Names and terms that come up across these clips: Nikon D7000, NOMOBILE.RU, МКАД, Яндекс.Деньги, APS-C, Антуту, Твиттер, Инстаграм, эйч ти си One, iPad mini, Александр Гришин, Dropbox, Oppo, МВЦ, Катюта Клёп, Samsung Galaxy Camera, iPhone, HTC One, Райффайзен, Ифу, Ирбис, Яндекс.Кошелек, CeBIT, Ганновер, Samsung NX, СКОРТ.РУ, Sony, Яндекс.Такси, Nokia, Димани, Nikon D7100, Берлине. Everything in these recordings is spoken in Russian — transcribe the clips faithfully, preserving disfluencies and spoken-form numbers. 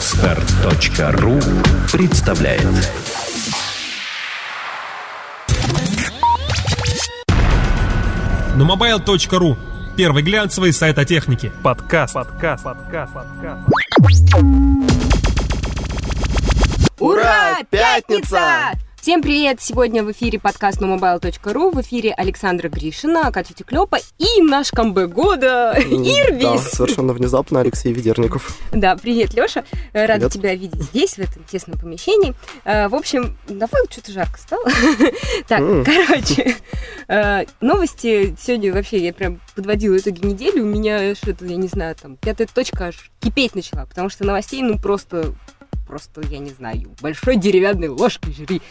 СКОРТ.РУ представляет. номобайл точка ру. Первый глянцевый сайт о технике. Подкаст. Подкаст. Подкаст. Подкаст. Ура! Пятница! Всем привет! Сегодня в эфире подкаст номобайл точка ру, в эфире Александра Гришина, Катюти Клёпа и наш камбэк года Ирбис. Да, совершенно внезапно Алексей Ведерников. Да, привет, Лёша. Рада тебя видеть здесь, в этом тесном помещении. В общем, давай, что-то жарко стало. Так, короче, новости. Сегодня вообще я прям подводила итоги недели. У меня что-то, я не знаю, там пятая точка аж кипеть начала, потому что новостей, ну, просто... Просто, я не знаю, большой деревянной ложкой жри.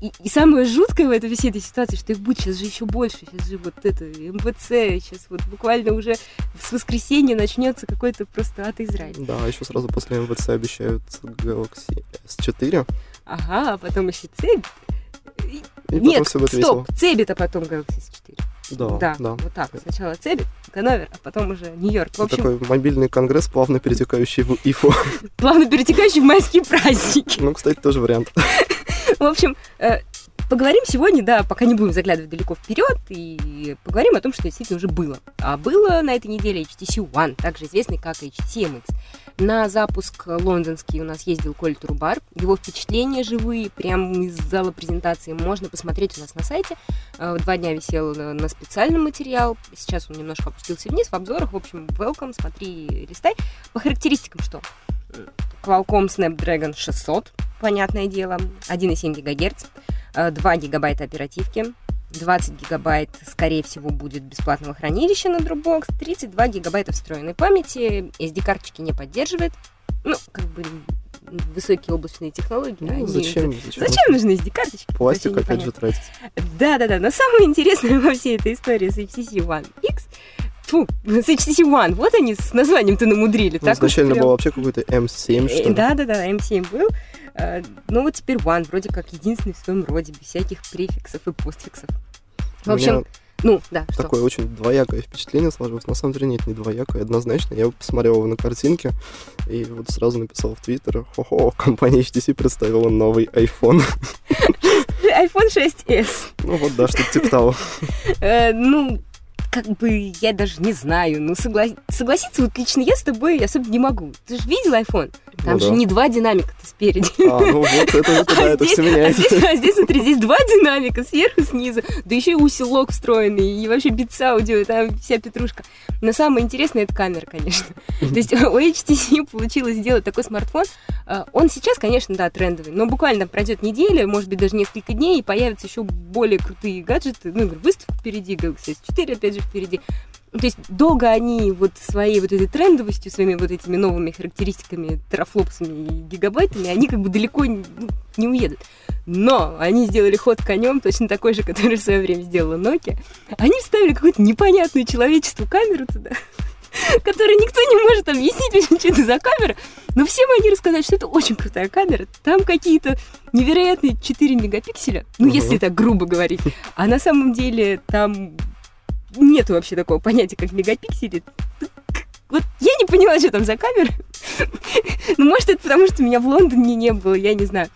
И, и самое жуткое в этой всей этой ситуации, что их будет сейчас же еще больше. Сейчас же вот это МВЦ, сейчас вот буквально уже с воскресенья начнется какой-то просто ад Израиля. Да, еще сразу после МВЦ обещают Galaxy эс четыре. Ага, а потом еще CeBIT. И Нет, потом стоп, CeBIT, а потом Galaxy эс четыре. Да, да, да, вот так. Сначала CeBIT, Ганновер, а потом уже Нью-Йорк. В общем, такой мобильный конгресс, плавно перетекающий в Ифу. Плавно перетекающий в майские праздники. Ну, кстати, тоже вариант. В общем, поговорим сегодня, да, пока не будем заглядывать далеко вперед, и поговорим о том, что действительно уже было. А было на этой неделе эйч ти си One, также известный как эйч ти си икс. На запуск лондонский у нас ездил Кольт Рубар. Его впечатления живые, прямо из зала презентации можно посмотреть у нас на сайте. Два дня висел на специальном материал. Сейчас он немножко опустился вниз в обзорах. В общем, welcome, смотри, листай. По характеристикам что? Qualcomm Snapdragon шестьсот, понятное дело, один и семь гигагерц, два гигабайта оперативки, двадцать гигабайт, скорее всего, будет бесплатного хранилища на Dropbox, тридцать два гигабайта встроенной памяти, эс ди-карточки не поддерживает. Ну, как бы высокие облачные технологии. Ну, они... зачем, зачем? Зачем нужны эс ди-карточки? Пластик опять же тратить. Да-да-да, но самое интересное во всей этой истории с эйч ти си One X... Фу, с эйч ти си One, вот они с названием-то намудрили. Ну, так изначально прям... был вообще какой-то эм семь, что ли? Да-да-да, эм семь был. Но вот теперь One вроде как единственный в своем роде, без всяких префиксов и постфиксов. В общем, ну, да, что? Такое очень двоякое впечатление сложилось. На самом деле нет, не двоякое, однозначно. Я посмотрел его на картинке и вот сразу написал в Твиттер: хо-хо, компания эйч ти си представила новый iPhone. iPhone шесть эс. Ну вот, да, что-то типа того. Ну... Как бы, я даже не знаю, ну, согла... согласиться вот лично я с тобой особо не могу. Ты же видел iPhone? Там ну, же да. не два динамика-то спереди. А, ну вот, это, это, а да, это здесь, все меняется. А здесь, а здесь, смотри, здесь два динамика сверху, снизу, да еще и усилок встроенный, и вообще битс аудио, там вся петрушка. Но самое интересное — это камера, конечно. То есть у эйч ти си получилось сделать такой смартфон. Он сейчас, конечно, да, трендовый, но буквально пройдет неделя, может быть, даже несколько дней, и появятся еще более крутые гаджеты. Ну, выставка впереди, Galaxy эс четыре, опять же, впереди. То есть долго они вот своей вот этой трендовостью, своими вот этими новыми характеристиками, терафлопсами и гигабайтами, они как бы далеко не, не уедут. Но они сделали ход конем, точно такой же, который в свое время сделала Nokia. Они вставили какую-то непонятную человечеству камеру туда, которую никто не может объяснить, что это за камера. Но всем они рассказали, что это очень крутая камера. Там какие-то невероятные четыре мегапикселя, ну если так грубо говорить. А на самом деле там... Нету вообще такого понятия, как мегапиксели. Вот я не поняла, что там за камера. Ну, может, это потому, что меня в Лондоне не было, я не знаю.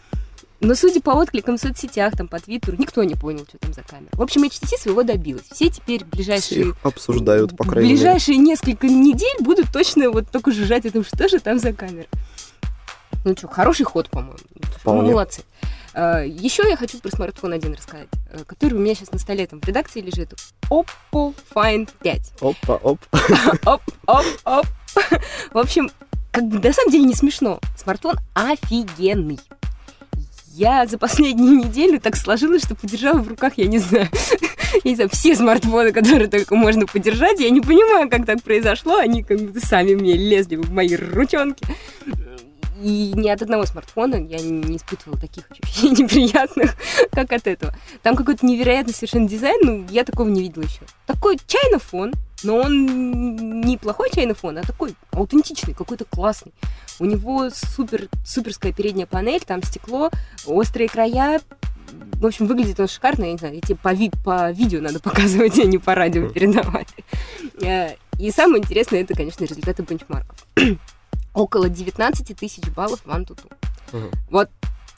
Но, судя по откликам в соцсетях, там, по Твиттеру, никто не понял, что там за камера. В общем, эйч ти си своего добилась. Все теперь ближайшие... Всех обсуждают, по крайней мере. Ближайшие несколько недель будут точно вот только жужжать о том, что же там за камера. Ну что, хороший ход, по-моему. Вполне. Молодцы. Еще я хочу про смартфон один рассказать, который у меня сейчас на столе там в редакции лежит. Oppo Find пять. Опа, оп. Оп, оп, оп. В общем, как бы на самом деле не смешно. Смартфон офигенный. Я за последнюю неделю так сложилось, что подержала в руках, я не знаю, я не знаю, все смартфоны, которые только можно подержать. Я не понимаю, как так произошло. Они как будто сами мне лезли в мои ручонки. И ни от одного смартфона я не испытывала таких ощущений неприятных, как от этого. Там какой-то невероятный совершенно дизайн, но я такого не видела еще. Такой чайный фон, но он не плохой чайный фон, а такой аутентичный, какой-то классный. У него супер, суперская передняя панель, там стекло, острые края. В общем, выглядит он шикарно, я не знаю, тебе по, ви- по видео надо показывать, а не по радио передавать. И самое интересное — это, конечно, результаты бенчмарков. около девятнадцать тысяч баллов в Антуту. Угу. Вот.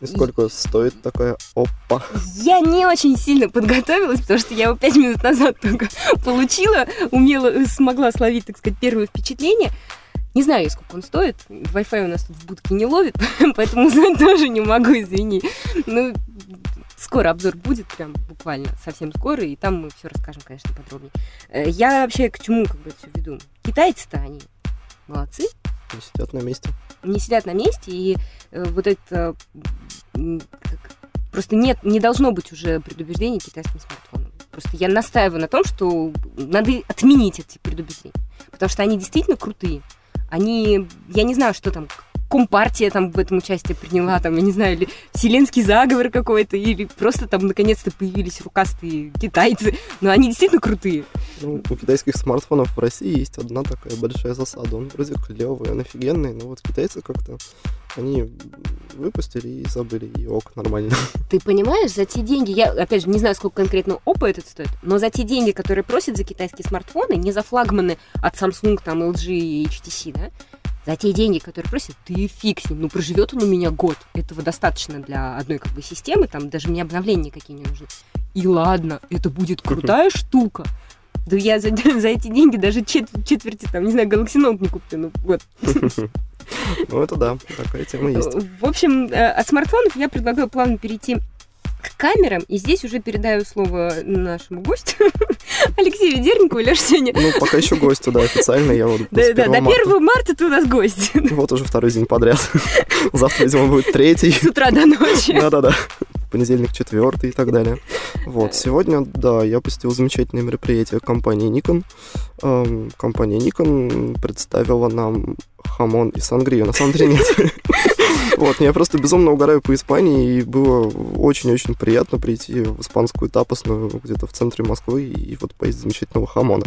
И сколько стоит такое Oppo? Я не очень сильно подготовилась, потому что я его пять минут назад только получила, умела, смогла словить, так сказать, первое впечатление. Не знаю, сколько он стоит. Wi-Fi у нас тут в будке не ловит, поэтому узнать тоже не могу, извини. Ну, скоро обзор будет, прям буквально совсем скоро, и там мы все расскажем, конечно, подробнее. Я вообще к чему как бы все веду? Китайцы-то они молодцы. Не сидят на месте. Не сидят на месте, и э, вот это... Э, просто нет, не должно быть уже предубеждений китайским смартфоном. Просто я настаиваю на том, что надо отменить эти предубеждения. Потому что они действительно крутые. Они... Я не знаю, что там... Компартия там в этом участие приняла, там, я не знаю, или вселенский заговор какой-то, или просто там наконец-то появились рукастые китайцы. Но они действительно крутые. Ну, у китайских смартфонов в России есть одна такая большая засада. Он вроде клевый, он офигенный, но вот китайцы как-то, они выпустили и забыли, и ок, нормально. Ты понимаешь, за те деньги, я, опять же, не знаю, сколько конкретно Oppo этот стоит, но за те деньги, которые просят за китайские смартфоны, не за флагманы от Samsung, там, эл джи и эйч ти си, да, за те деньги, которые просят, ты фиг с ним. Ну, проживет он у меня год. Этого достаточно для одной как бы системы. Там даже мне обновления никакие не нужны. И ладно, это будет крутая штука. Да я за, за эти деньги даже чет, четверти, там, не знаю, Galaxy Note не куплю. Ну, вот. Ну, это да, такая тема есть. В общем, от смартфонов я предлагаю плавно перейти к камерам, и здесь уже передаю слово нашему гостю Алексею Ведерникову. Лёш, сегодня... Ну, пока еще гостю, да, официально. Я вот да, да, до первого марта ты у нас гость. Вот уже второй день подряд. Завтра, видимо, будет третий. С утра до ночи. Да-да-да. Понедельник, четвертый и так далее. Вот, сегодня, да, я посетил замечательное мероприятие компании Nikon. Эм, компания Nikon представила нам хамон и сангрию. На самом деле нет. Вот, я просто безумно угораю по Испании, и было очень-очень приятно прийти в испанскую тапосную где-то в центре Москвы и вот поесть замечательного хамона.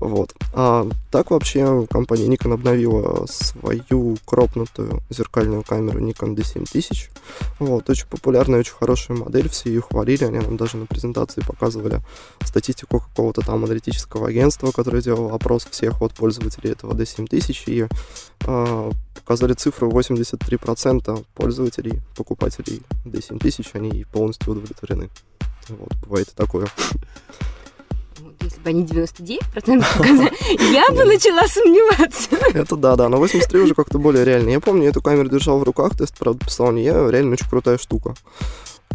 Вот. А так вообще компания Nikon обновила свою кропнутую зеркальную камеру Nikon ди семь тысяч. Вот, очень популярная, очень хорошая модель, все ее хвалили, они нам даже на презентации показывали статистику какого-то там аналитического агентства, которое делало опрос всех вот пользователей этого ди семь тысяч, и э, показали цифру восемьдесят три процента пользователей, покупателей ди семь тысяч, они полностью удовлетворены. Вот, бывает и такое. Если бы они девяносто девять процентов показали, я бы начала сомневаться. Это да-да, но восемьдесят три уже как-то более реально. Я помню, я эту камеру держал в руках, тест, правда, писал не я, реально очень крутая штука.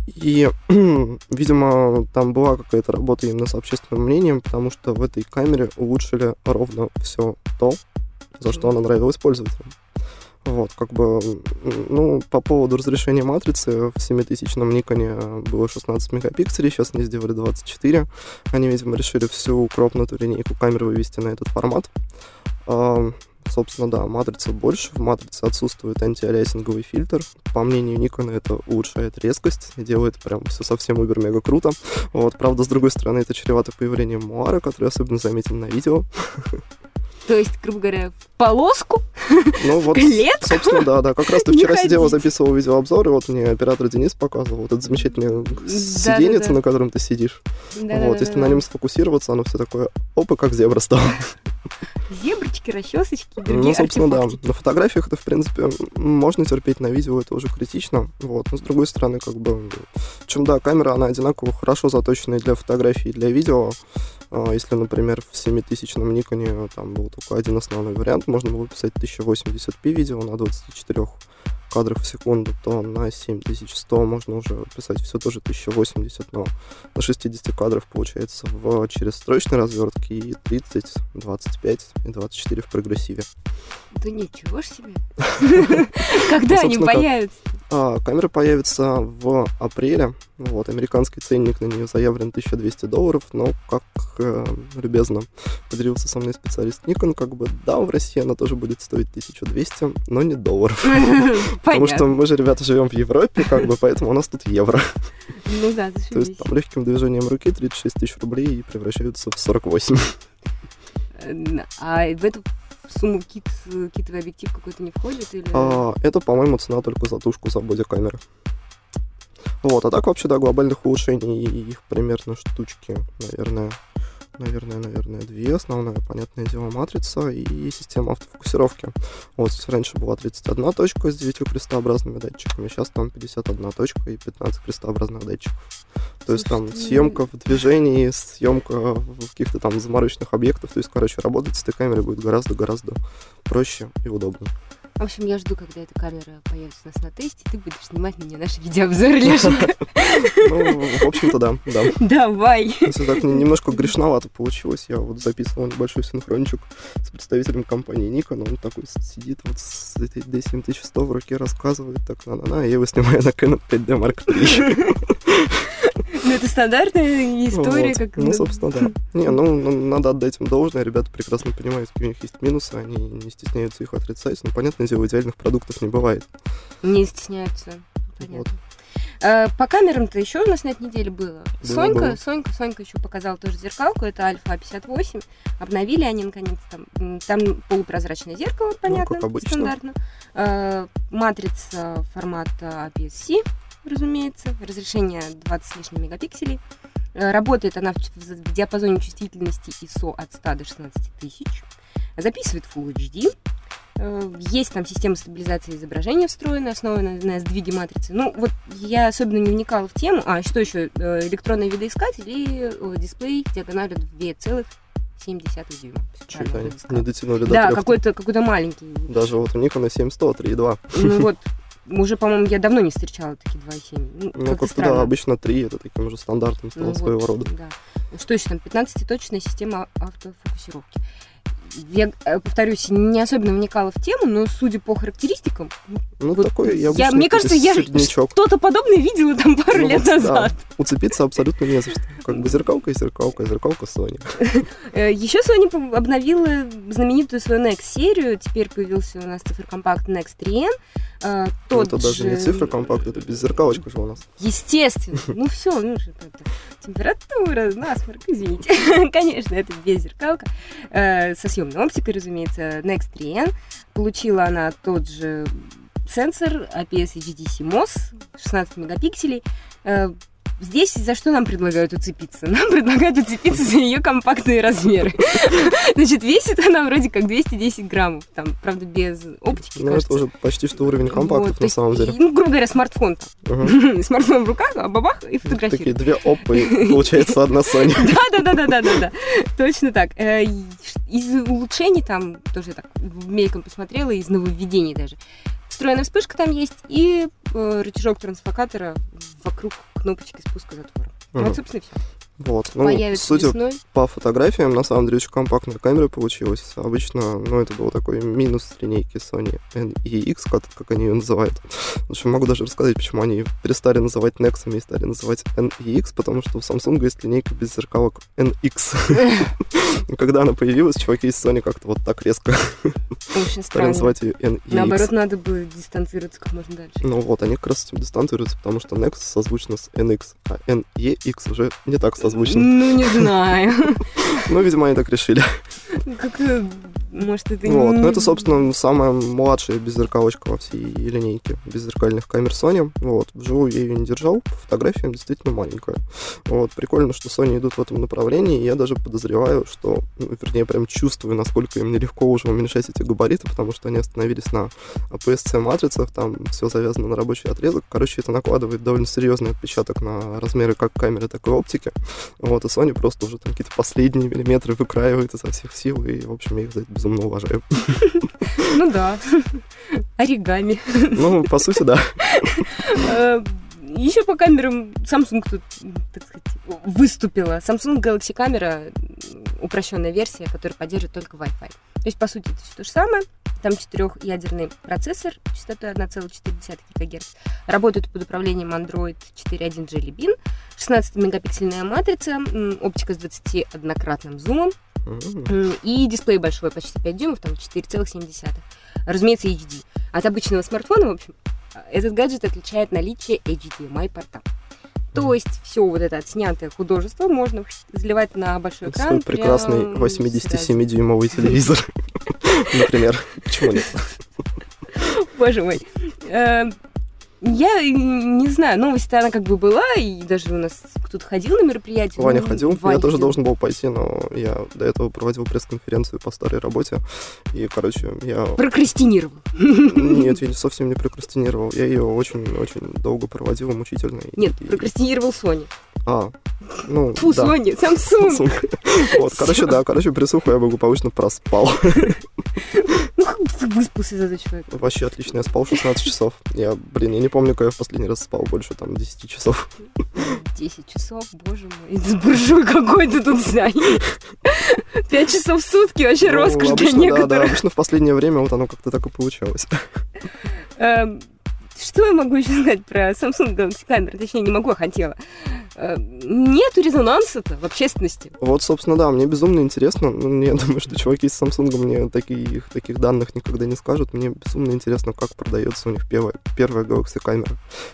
И, видимо, там была какая-то работа именно с общественным мнением, потому что в этой камере улучшили ровно все то, за что она нравилась пользователям. Вот, как бы, ну, по поводу разрешения матрицы в семитысячном Никоне было шестнадцать мегапикселей, сейчас они сделали двадцать четыре. Они, видимо, решили всю кропнутую линейку камер вывести на этот формат. Собственно, да, матрица больше, в матрице отсутствует антиалиасинговый фильтр. По мнению Никона, это улучшает резкость и делает прям все совсем убер-мега круто. Вот, правда, с другой стороны, это чревато появлением муара, который особенно заметен на видео. То есть, грубо говоря, в полоску, ну, в вот, клетку. Собственно, да, да. Как раз ты вчера ходить. Сидела, записывала видеообзор, и вот мне оператор Денис показывал вот это замечательное да, сиденье, да, да. на котором ты сидишь. Да, вот, да, если да, на нем сфокусироваться, оно все такое, опа, как зебра стало. Зеброчки, расчесочки, другие ну, собственно, артефакты. Да. На фотографиях это, в принципе, можно терпеть, на видео это уже критично. Вот. Но, с другой стороны, как бы... Причем, да, камера, она одинаково хорошо заточена и для фотографий, и для видео. Если, например, в семитысячном Никоне там был только один основной вариант, можно было писать тысяча восемьдесят пи видео на двадцати четырёх кадрах в секунду, то на семь тысяч сто можно уже писать все тоже тысяча восемьдесят, но на шестьдесят кадров получается в черезстрочной развертке и тридцать, двадцать пять и двадцать четыре в прогрессиве. Да ничего ж себе! Когда они появятся? Камера появится в апреле. Вот, американский ценник на нее заявлен тысяча двести долларов, но, как э, любезно поделился со мной специалист Nikon, как бы, да, в России она тоже будет стоить тысяча двести, но не долларов. Потому что мы же, ребята, живем в Европе, как бы, поэтому у нас тут евро. Ну да, зашибись. То есть там легким движением руки тридцать шесть тысяч рублей и превращаются в сорок восемь. А в эту сумму кит, китовый объектив какой-то не входит? Или... А, это, по-моему, цена только за тушку за бодикамеры. Вот, а так вообще, да, глобальных улучшений и их примерно штучки, наверное, наверное, наверное, две. Основная, понятное дело, матрица и система автофокусировки. Вот, раньше была тридцать одна точка с девятью крестообразными датчиками, сейчас там пятьдесят одна точка и пятнадцать крестообразных датчиков. То Слушай, есть там ты... съемка в движении, съемка каких-то там заморочных объектов. То есть, короче, работать с этой камерой будет гораздо-гораздо проще и удобно. В общем, я жду, когда эта камера появится у нас на тесте, и ты будешь снимать меня наши видеообзоры, Лешенька. Ну, в общем-то, да. Давай. Если так немножко грешновато получилось, я вот записывал небольшой синхрончик с представителем компании Nikon, он такой сидит вот с этой Д семь тысяч сто в руке, рассказывает так на-на-на, я его снимаю на Canon пять дэ марк три. Ну, это стандартная история. Вот. Как... Ну, собственно, да. Не, ну, надо отдать им должное. Ребята прекрасно понимают, какие у них есть минусы, они не стесняются их отрицать. Но, понятное дело, идеальных продуктов не бывает. Не стесняются. Понятно. Вот. А, по камерам-то еще у нас на этой неделе было. Да, Сонька, было. Сонька, Сонька еще показала тоже зеркалку. Это Alpha пятьдесят восемь. Обновили они, наконец, там, там полупрозрачное зеркало, понятно, ну, стандартно. А, матрица формата эй пи эс-C. Разумеется, разрешение двадцать с лишним мегапикселей. Работает она в диапазоне чувствительности ай эс о от ста до шестнадцати тысяч. Записывает Full эйч ди. Есть там система стабилизации изображения встроенная, основанная на сдвиге матрицы. Ну, вот я особенно не вникала в тему. А что еще? Электронный видоискатель и дисплей диагональю две целых семь десятых дюйма. Чуть они не дотянули до трех. Да, какой-то, какой-то маленький. Даже вот у Nikon семь сто три и два. Ну вот. Уже, по-моему, я давно не встречала такие два и семь. Ну, ну как-то, да, обычно три, это таким уже стандартом стало, ну, своего вот, рода. Да. Что еще там? пятнадцатиточная система автофокусировки. Я, повторюсь, не особенно вникала в тему, но, судя по характеристикам... Ну, вот такой я обычный я, Мне кажется, я что-то подобное видела там пару ну, лет вот, назад. Да. Уцепиться абсолютно не за что. Как бы зеркалка и зеркалка, и зеркалка Sony. Еще Sony обновила знаменитую свою некс-серию. Теперь появился у нас цифрокомпакт некс три эн. Тот это даже же... не цифрокомпакт, это беззеркалочка же у нас. Естественно. Ну все, ну же температура, насморк, извините. Конечно, это беззеркалка. Со съемки оптикой, разумеется, некс три эн. Получила она тот же сенсор эй пи эс-C си эм о эс, шестнадцать мегапикселей. Здесь за что нам предлагают уцепиться? Нам предлагают уцепиться за ее компактные размеры. Значит, весит она вроде как двести десять граммов, там, правда, без оптики. Ну, кажется. Это уже почти что уровень компактов, вот, на самом деле. И, ну, грубо говоря, смартфон. Угу. Смартфон в руках, а бабах и фотографирует. Такие две опы, получается, одна Sony. Да-да-да-да-да-да, точно так. Из улучшений там, тоже так мельком посмотрела, из нововведений даже. Встроенная вспышка там есть и э, рычажок трансфокатора вокруг кнопочки спуска затвора. Mm-hmm. Вот, собственно, и все. Вот. Ну, появится судя весной. По фотографиям, на самом деле, очень компактная камера получилась. Обычно, ну, это был такой минус линейки Sony эн икс, как, как они ее называют. В общем, могу даже рассказать, почему они перестали называть Nex'ами и стали называть эн икс, потому что у Samsung есть линейка без зеркалок эн икс. Когда она появилась, чуваки из Sony как-то вот так резко стали называть ее эн икс. Наоборот, надо бы дистанцироваться как можно дальше. Ну вот, они как раз этим дистанцируются, потому что Nex созвучно с эн икс, а эн и икс уже не так созвучно. Озвучено. Ну, не знаю. Ну, видимо, они так решили. Как-то, может, это... Вот, ну, это, собственно, самая младшая беззеркалочка во всей линейке беззеркальных камер Sony. Вот, вживую я ее не держал, по фотографиям действительно маленькая. Вот, прикольно, что Sony идут в этом направлении, и я даже подозреваю, что, ну, вернее, прям чувствую, насколько им нелегко уже уменьшать эти габариты, потому что они остановились на эй пи эс-C матрицах, там все завязано на рабочий отрезок. Короче, это накладывает довольно серьезный отпечаток на размеры как камеры, так и оптики. Вот, и Sony просто уже там какие-то последние миллиметры выкраивает изо всех сил, и, в общем, я их за это безумно уважаю. Ну да, оригами. Ну, по сути, да. Еще по камерам Samsung тут, так сказать, выступила. Samsung Galaxy Camera, упрощенная версия, которая поддерживает только Wi-Fi. То есть, по сути, это все то же самое. Там четырехъядерный процессор частотой одна целая четыре десятых ГГц. Работает под управлением Android четыре точка один Jelly Bean. шестнадцатимегапиксельная матрица, оптика с двадцатиоднократным зумом. Mm-hmm. И дисплей большой, почти пять дюймов, там четыре целых семь десятых. Разумеется, эйч ди. От обычного смартфона, в общем, этот гаджет отличает наличие эйч ди эм ай порта. То есть все вот это отснятое художество можно заливать на большой это экран. Прекрасный восемьдесят семь дюймовый телевизор, например. Почему нет? Боже мой. Я не знаю, новость-то она как бы была, и даже у нас кто-то ходил на мероприятие? Ваня ну, ходил, Ваня я тоже ходил. должен был пойти, но я до этого проводил пресс-конференцию по старой работе, и, короче, я... Прокрастинировал. Нет, я совсем не прокрастинировал, я ее очень-очень долго проводил, мучительно. Нет, и... прокрастинировал Sony. А, ну, Фу, да. Sony, Samsung. Samsung. Вот, короче, да, короче, присуху я благополучно проспал. Ну, как бы ты выспался за этот человек? Вообще отлично, я спал шестнадцать часов. Я, блин, я не помню, когда я в последний раз спал больше, там, десять часов. десять часов, боже мой, это буржуй какой-то тут, знаешь. пять часов в сутки, вообще ну, роскошь обычно, для некоторых. Да, да, обычно в последнее время вот оно как-то так и получалось. Что я могу еще сказать про Samsung Galaxy Camera? Точнее, не могу, а хотела. Нету резонанса-то в общественности. Вот, собственно, да, мне безумно интересно. Ну, я думаю, что чуваки из Samsung мне таких, таких данных никогда не скажут. Мне безумно интересно, как продается у них первая, первая Galaxy Camera.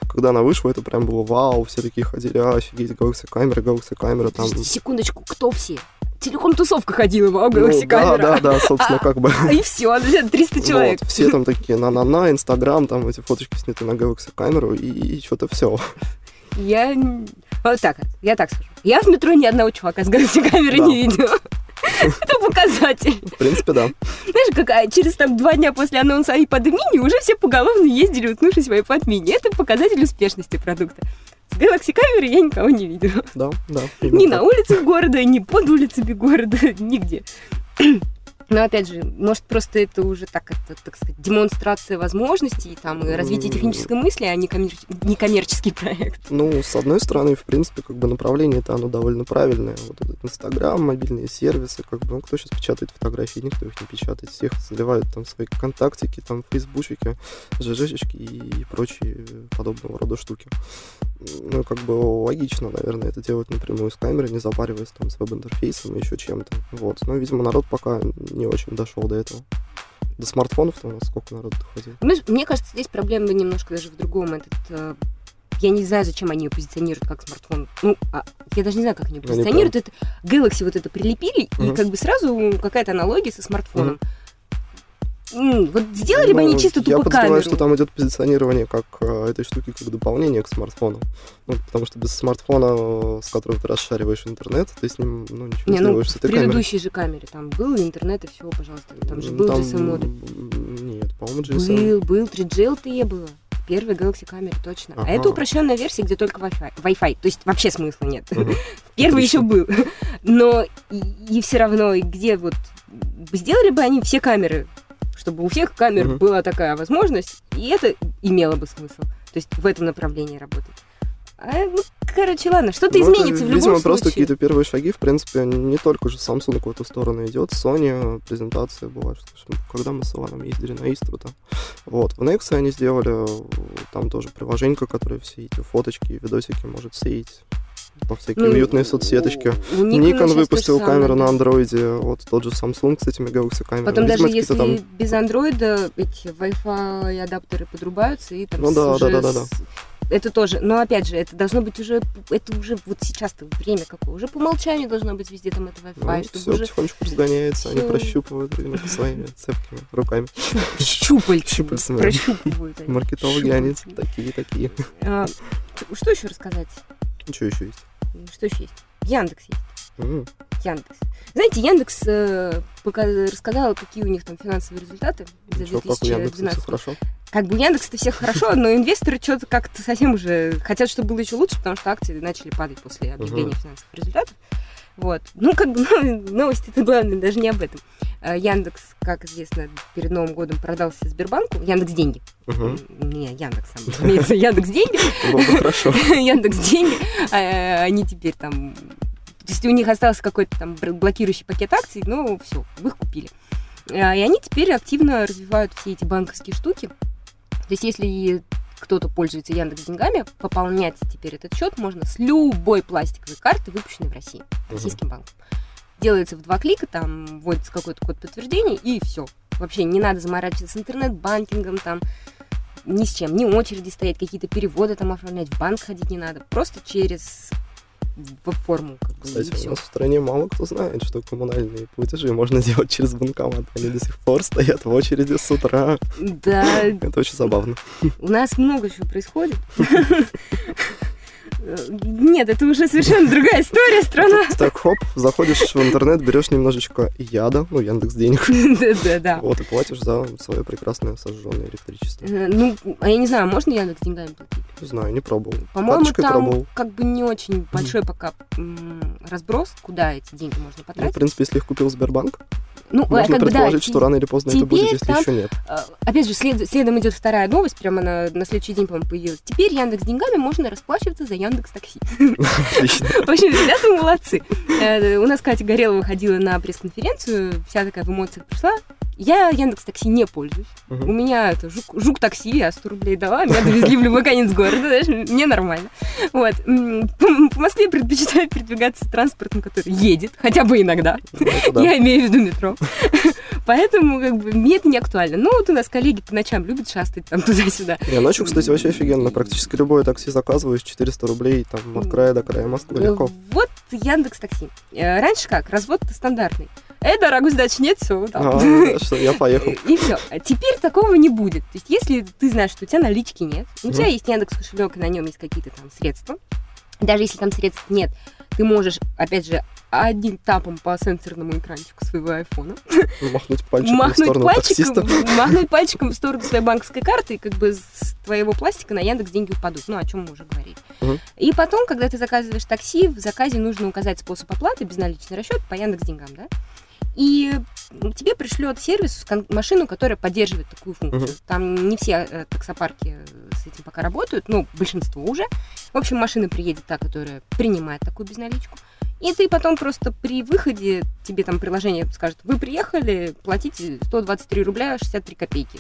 Когда она вышла, это прям было вау, все такие ходили, а, офигеть, Galaxy Camera, Galaxy Camera. Там... Секундочку, кто все? Телеком-тусовка ходила, вау, Galaxy Camera. Да, да, да, собственно, как бы. И все, триста человек. Все там такие на-на-на, Инстаграм, там эти фоточки сняты на Galaxy Camera, и что-то все. Я... Вот так, я так скажу. Я в метро ни одного чувака с Galaxy Camera да. не видела. Это показатель. В принципе, да. Знаешь, как через там два дня после анонса iPad mini уже все поголовно ездили, уткнувшись в iPad mini. Это показатель успешности продукта. С Galaxy Camera я никого не видела. Да, да. Ни так. на улицах города, ни под улицами города, нигде. Но, опять же, может, просто это уже так, это, так сказать, демонстрация возможностей, там, и развитие технической мысли, а не, коммер... не коммерческий проект. Ну, с одной стороны, в принципе, как бы направление-то оно довольно правильное. Вот этот Инстаграм, мобильные сервисы, как бы, ну, кто сейчас печатает фотографии, никто их не печатает, всех заливают там свои контактики, там, фейсбучики, жжечки и прочие подобного рода штуки. Ну, как бы логично, наверное, это делать напрямую с камеры, не запариваясь там с веб-интерфейсом и еще чем-то. Вот. Но, видимо, народ пока не очень дошел до этого. До смартфонов-то у нас сколько народу ходит? Мне кажется, здесь проблема немножко даже в другом. Этот, я не знаю, зачем они ее позиционируют как смартфон. Ну, а, я даже не знаю, как они ее позиционируют. Это, Galaxy вот это прилепили, угу. и как бы сразу какая-то аналогия со смартфоном. Угу. Вот сделали ну, бы они чисто тупо камеру. Я подозреваю, что там идет позиционирование как э, этой штуки как дополнение к смартфону. Ну, потому что без смартфона, с которого ты расшариваешь интернет, ты с ним ну, ничего не, не ну, делаешь. В предыдущей камерой. же камере там был интернет и все, пожалуйста. Там же был там... джи эс эм-модуль. Нет, по-моему, джи эс эм. Был, был, три джи эл ти и было. Первый Galaxy камера, точно. Ага. А это упрощенная версия, где только Wi-Fi. Wi-Fi, то есть вообще смысла нет. Угу. Первый еще был. Но и, и все равно, где вот... Сделали бы они все камеры... чтобы у всех камер mm-hmm. была такая возможность, и это имело бы смысл. То есть в этом направлении работать. А, ну, короче, ладно, что-то ну, изменится это, в любом видимо, случае. Видимо, просто какие-то первые шаги, в принципе, не только же Samsung в эту сторону идет, Sony презентация была, что, когда мы с Иваном ездили на Истру, там, вот, в Nex они сделали, там тоже приложение, которое все эти фоточки и видосики может сеять. По всякие ну, уютные соцсеточки. Nikon выпустил камеру на андроиде, вот тот же Samsung с этими Galaxy камерами. Потом Видимо, даже если там... без андроида эти Wi-Fi адаптеры подрубаются и там ну, да, уже... Да, да, да, да. Это тоже, но опять же, это должно быть уже, это уже вот сейчас-то время какое, уже по умолчанию должно быть везде там это Wi-Fi. Ну, все, уже... потихонечку разгоняется, все... они прощупывают рынок своими цепкими руками. Щупальцами. Прощупывают они. Маркетологи, они такие-такие. Что еще рассказать? Что еще есть? Что еще есть? Яндекс есть. Mm. Яндекс. Знаете, Яндекс э, пока рассказала, какие у них там финансовые результаты за две тысячи двенадцатый. Как бы у Яндекса-то всех хорошо, но инвесторы что-то как-то совсем уже хотят, чтобы было еще лучше, потому что акции начали падать после объявления uh-huh. финансовых результатов. Вот. Ну, как бы новости-то главное даже не об этом. Яндекс, как известно, перед Новым годом продался Сбербанку. Яндекс.Деньги. Угу. Не, Яндекс сам, разумеется. Яндекс.Деньги. Хорошо. Яндекс.Деньги. Они теперь там... То есть у них остался какой-то там блокирующий пакет акций, но все, их купили. И они теперь активно развивают все эти банковские штуки. То есть если... кто-то пользуется Яндекс.Деньгами, пополнять теперь этот счет можно с любой пластиковой карты, выпущенной в России, российским uh-huh. банком. Делается в два клика, там вводится какой-то код подтверждения, и все. Вообще не надо заморачиваться с интернет-банкингом, там ни с чем, ни очереди стоять, какие-то переводы там оформлять, в банк ходить не надо. Просто через веб-форму. Как бы, кстати, у нас в стране мало кто знает, что коммунальные платежи можно делать через банкомат. Они до сих пор стоят в очереди с утра. Да. Это очень забавно. У нас много чего происходит. Нет, это уже совершенно другая история, страна. Так, хоп, заходишь в интернет, берешь немножечко яда, ну, Яндекс.Денег. Да-да-да. Вот, и платишь за свое прекрасное сожженное электричество. Ну, а я не знаю, можно Яндекс.Деньгами платить? Не знаю, не пробовал. По-моему, там как бы не очень большой пока разброс, куда эти деньги можно потратить. В принципе, если их купил Сбербанк, можно предположить, что рано или поздно это будет, если еще нет. Опять же, следом идет вторая новость, прямо она на следующий день, по-моему, появилась. Теперь Яндекс.Деньгами можно расплачиваться за Яндекс.Такси. В общем, ребята молодцы. У нас Катя Горелова выходила на пресс-конференцию, вся такая в эмоциях пришла. Я Яндекс.Такси не пользуюсь. У меня это жук-такси, я сто рублей дала, меня довезли в любой конец города, знаешь, мне нормально. Вот. По Москве предпочитаю передвигаться транспортом, который едет, хотя бы иногда. Я имею в виду метро. Поэтому, как бы, мне это не актуально. Ну, вот у нас коллеги по ночам любят шастать там туда-сюда. Я ночью, кстати, вообще офигенно. Практически любое такси заказываешь, четыреста рублей, там, от края до края Москвы легко. Вот Яндекс.Такси. Раньше как? Развод-то стандартный. Э, дорогой, сдачи нет, все. А, да, что, я поехал. И все. Теперь такого не будет. То есть, если ты знаешь, что у тебя налички нет, у тебя есть Яндекс.Кошелек, и на нем есть какие-то там средства. Даже если там средств нет, ты можешь, опять же, одним тапом по сенсорному экранчику своего айфона махнуть пальчиком, махнуть в сторону пальчиком, таксиста. Махнуть пальчиком в сторону своей банковской карты, и как бы с твоего пластика на Яндекс.Деньги упадут. Ну, о чем мы уже говорили. Угу. И потом, когда ты заказываешь такси, в заказе нужно указать способ оплаты, безналичный расчет по Яндекс.Деньгам, да? И тебе пришлет сервис, машину, которая поддерживает такую функцию. Uh-huh. Там не все таксопарки с этим пока работают, но большинство уже. В общем, машина приедет та, которая принимает такую безналичку. И ты потом просто при выходе, тебе там приложение скажет: вы приехали, платите сто двадцать три рубля шестьдесят три копейки.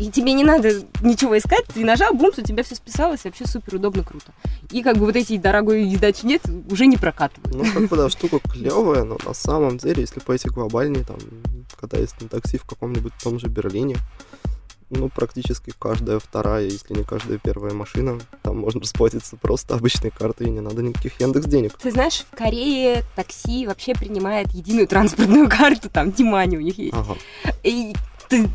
И тебе не надо ничего искать, ты нажал, бумс, у тебя все списалось, вообще супер удобно, круто. И как бы вот эти дорогой сдачи нет, уже не прокатывают. Ну, как бы, да, штука клевая, но на самом деле, если пойти глобальнее, там, катаясь на такси в каком-нибудь том же Берлине, ну, практически каждая вторая, если не каждая первая машина, там можно расплатиться просто обычной картой, и не надо никаких Яндекс.Денег. Ты знаешь, в Корее такси вообще принимает единую транспортную карту, там, Димани у них есть. Ага. И ты...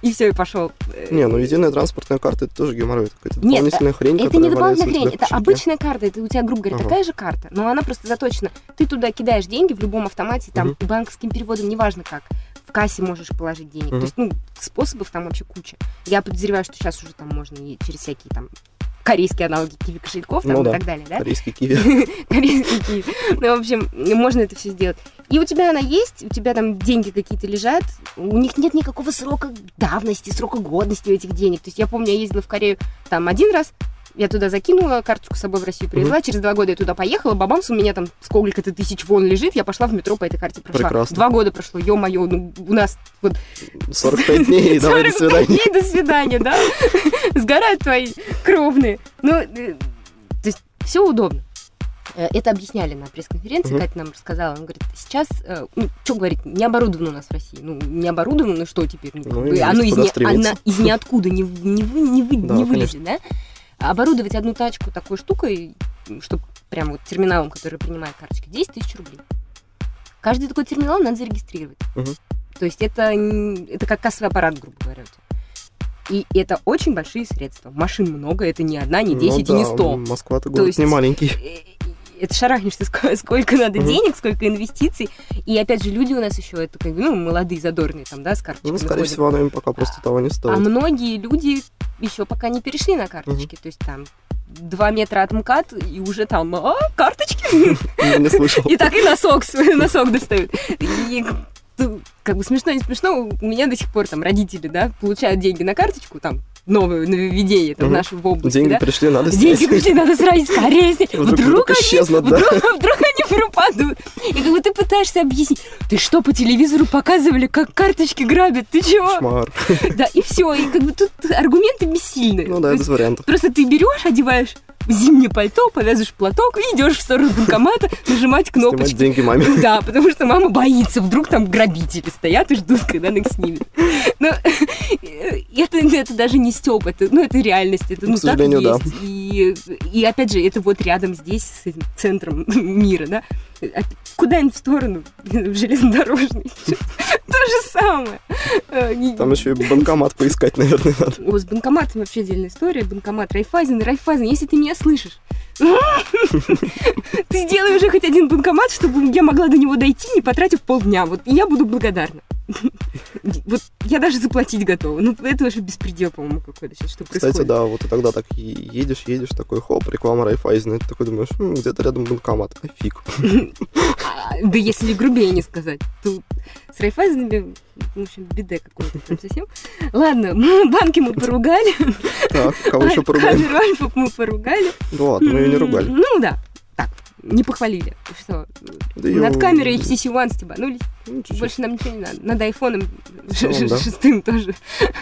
И все, и пошел. Не, ну единая транспортная карта — это тоже геморрой. Это какая-то дополнительная хрень. Это не дополнительная хрень, это обычная карта. Это у тебя, грубо говоря, ага. такая же карта, но она просто заточена. Ты туда кидаешь деньги в любом автомате, там, угу. банковским переводом, неважно как. В кассе можешь положить денег. Угу. То есть, ну, способов там вообще куча. Я подозреваю, что сейчас уже там можно и через всякие там корейские аналоги киви-кошельков, там, ну, и да. так далее, да? Корейский киви. Корейский киви. Ну, в общем, можно это все сделать. И у тебя она есть, у тебя там деньги какие-то лежат, у них нет никакого срока давности, срока годности у этих денег. То есть я помню, я ездила в Корею там один раз, я туда закинула карточку с собой в Россию, привезла, mm-hmm. через два года я туда поехала, бабамс, у меня там сколько-то тысяч вон лежит, я пошла в метро по этой карте, прошла. Прекрасно. Два года прошло, ё-моё, ну, у нас вот... сорок пять дней, давай, до свидания. сорок пять дней, до свидания, да? Сгорают твои кровные. Ну, то есть все удобно. Это объясняли на пресс-конференции, uh-huh. Катя нам рассказала, она говорит, сейчас, ну, что говорит, не оборудовано у нас в России, ну, не оборудовано, ну, что теперь? Ну, ну, и оно из, не, она, из ниоткуда не, не, не, не, да, не вылезет, да? Оборудовать одну тачку такой штукой, чтобы прям вот терминалом, который принимает карточки, десять тысяч рублей. Каждый такой терминал надо зарегистрировать. Uh-huh. То есть это, это как кассовый аппарат, грубо говоря, у тебя. И это очень большие средства. Машин много, это не одна, не десять, ну, да, и не сто. Москва-то город не маленький. Это шарахнешься, сколько надо mm-hmm. денег, сколько инвестиций. И опять же, люди у нас еще это, ну, молодые, задорные, там, да, с карточками. Ну, скорее всего, оно им пока просто того не стоит. А многие люди еще пока не перешли на карточки. Mm-hmm. То есть там два метра от МКАД, и уже там, а, карточки? Я не слышал. И так и носок, носок достают. Как бы смешно, не смешно, у меня до сих пор там родители, да, получают деньги на карточку, там, новое нововведение там, угу. в нашей области. Деньги, да? пришли, надо Деньги пришли, надо сразу скорее снять. Вдруг, вдруг, они, исчезнут, вдруг, да? вдруг они пропадут. И как бы ты пытаешься объяснить. Ты что, по телевизору показывали, как карточки грабят? Ты чего? Шмар. Да, и все. И как бы тут аргументы бессильны. Ну да, без вариантов. Просто ты берешь, одеваешь зимнее пальто, повязываешь платок и идешь в сторону банкомата нажимать кнопочку. Снимать деньги маме. Да, потому что мама боится, вдруг там грабители стоят и ждут, когда она их снимет. Но это это даже не стёб, это, ну, это реальность, это, ну, ну так и есть. Да. И, и, опять же, это вот рядом здесь, с этим центром мира, да, куда-нибудь в сторону, в железнодорожный, то же самое. Там еще и банкомат поискать, наверное, надо. О, с банкоматом вообще отдельная история, банкомат Райффайзен, Райффайзен, если ты меня слышишь, ты сделай уже хоть один банкомат, чтобы я могла до него дойти, не потратив полдня. Вот я буду благодарна. Вот я даже заплатить готова. Ну, это уже беспредел, по-моему, какой-то сейчас, что происходит. Кстати, да, вот ты тогда так едешь, едешь, такой, хоп, реклама Райффайзена, и ты такой думаешь, м-м, где-то рядом банкомат, а фиг. Да если грубее не сказать, то с Райффайзенами, в общем, беда какой-то прям совсем. Ладно, банки мы поругали. Так, кого еще поругали? Камеру Альфа мы поругали. Да ладно, мы ее не ругали. Ну да, так, не похвалили. Что? Над камерой эйч ти си One стебанулись. Ну, больше нам ничего не надо. Над айфоном целом, да. Шестым тоже.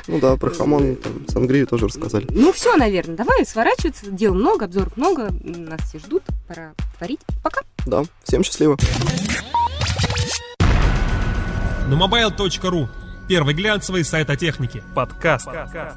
Ну да, про хамон, там, сангрию тоже рассказали. Ну все, наверное, давай сворачиваться. Дел много, обзоров много. Нас все ждут. Пора творить. Пока. Да, всем счастливо. номобайл точка ру. Первый глянцевый сайт о технике. Подкаст. Подкаст.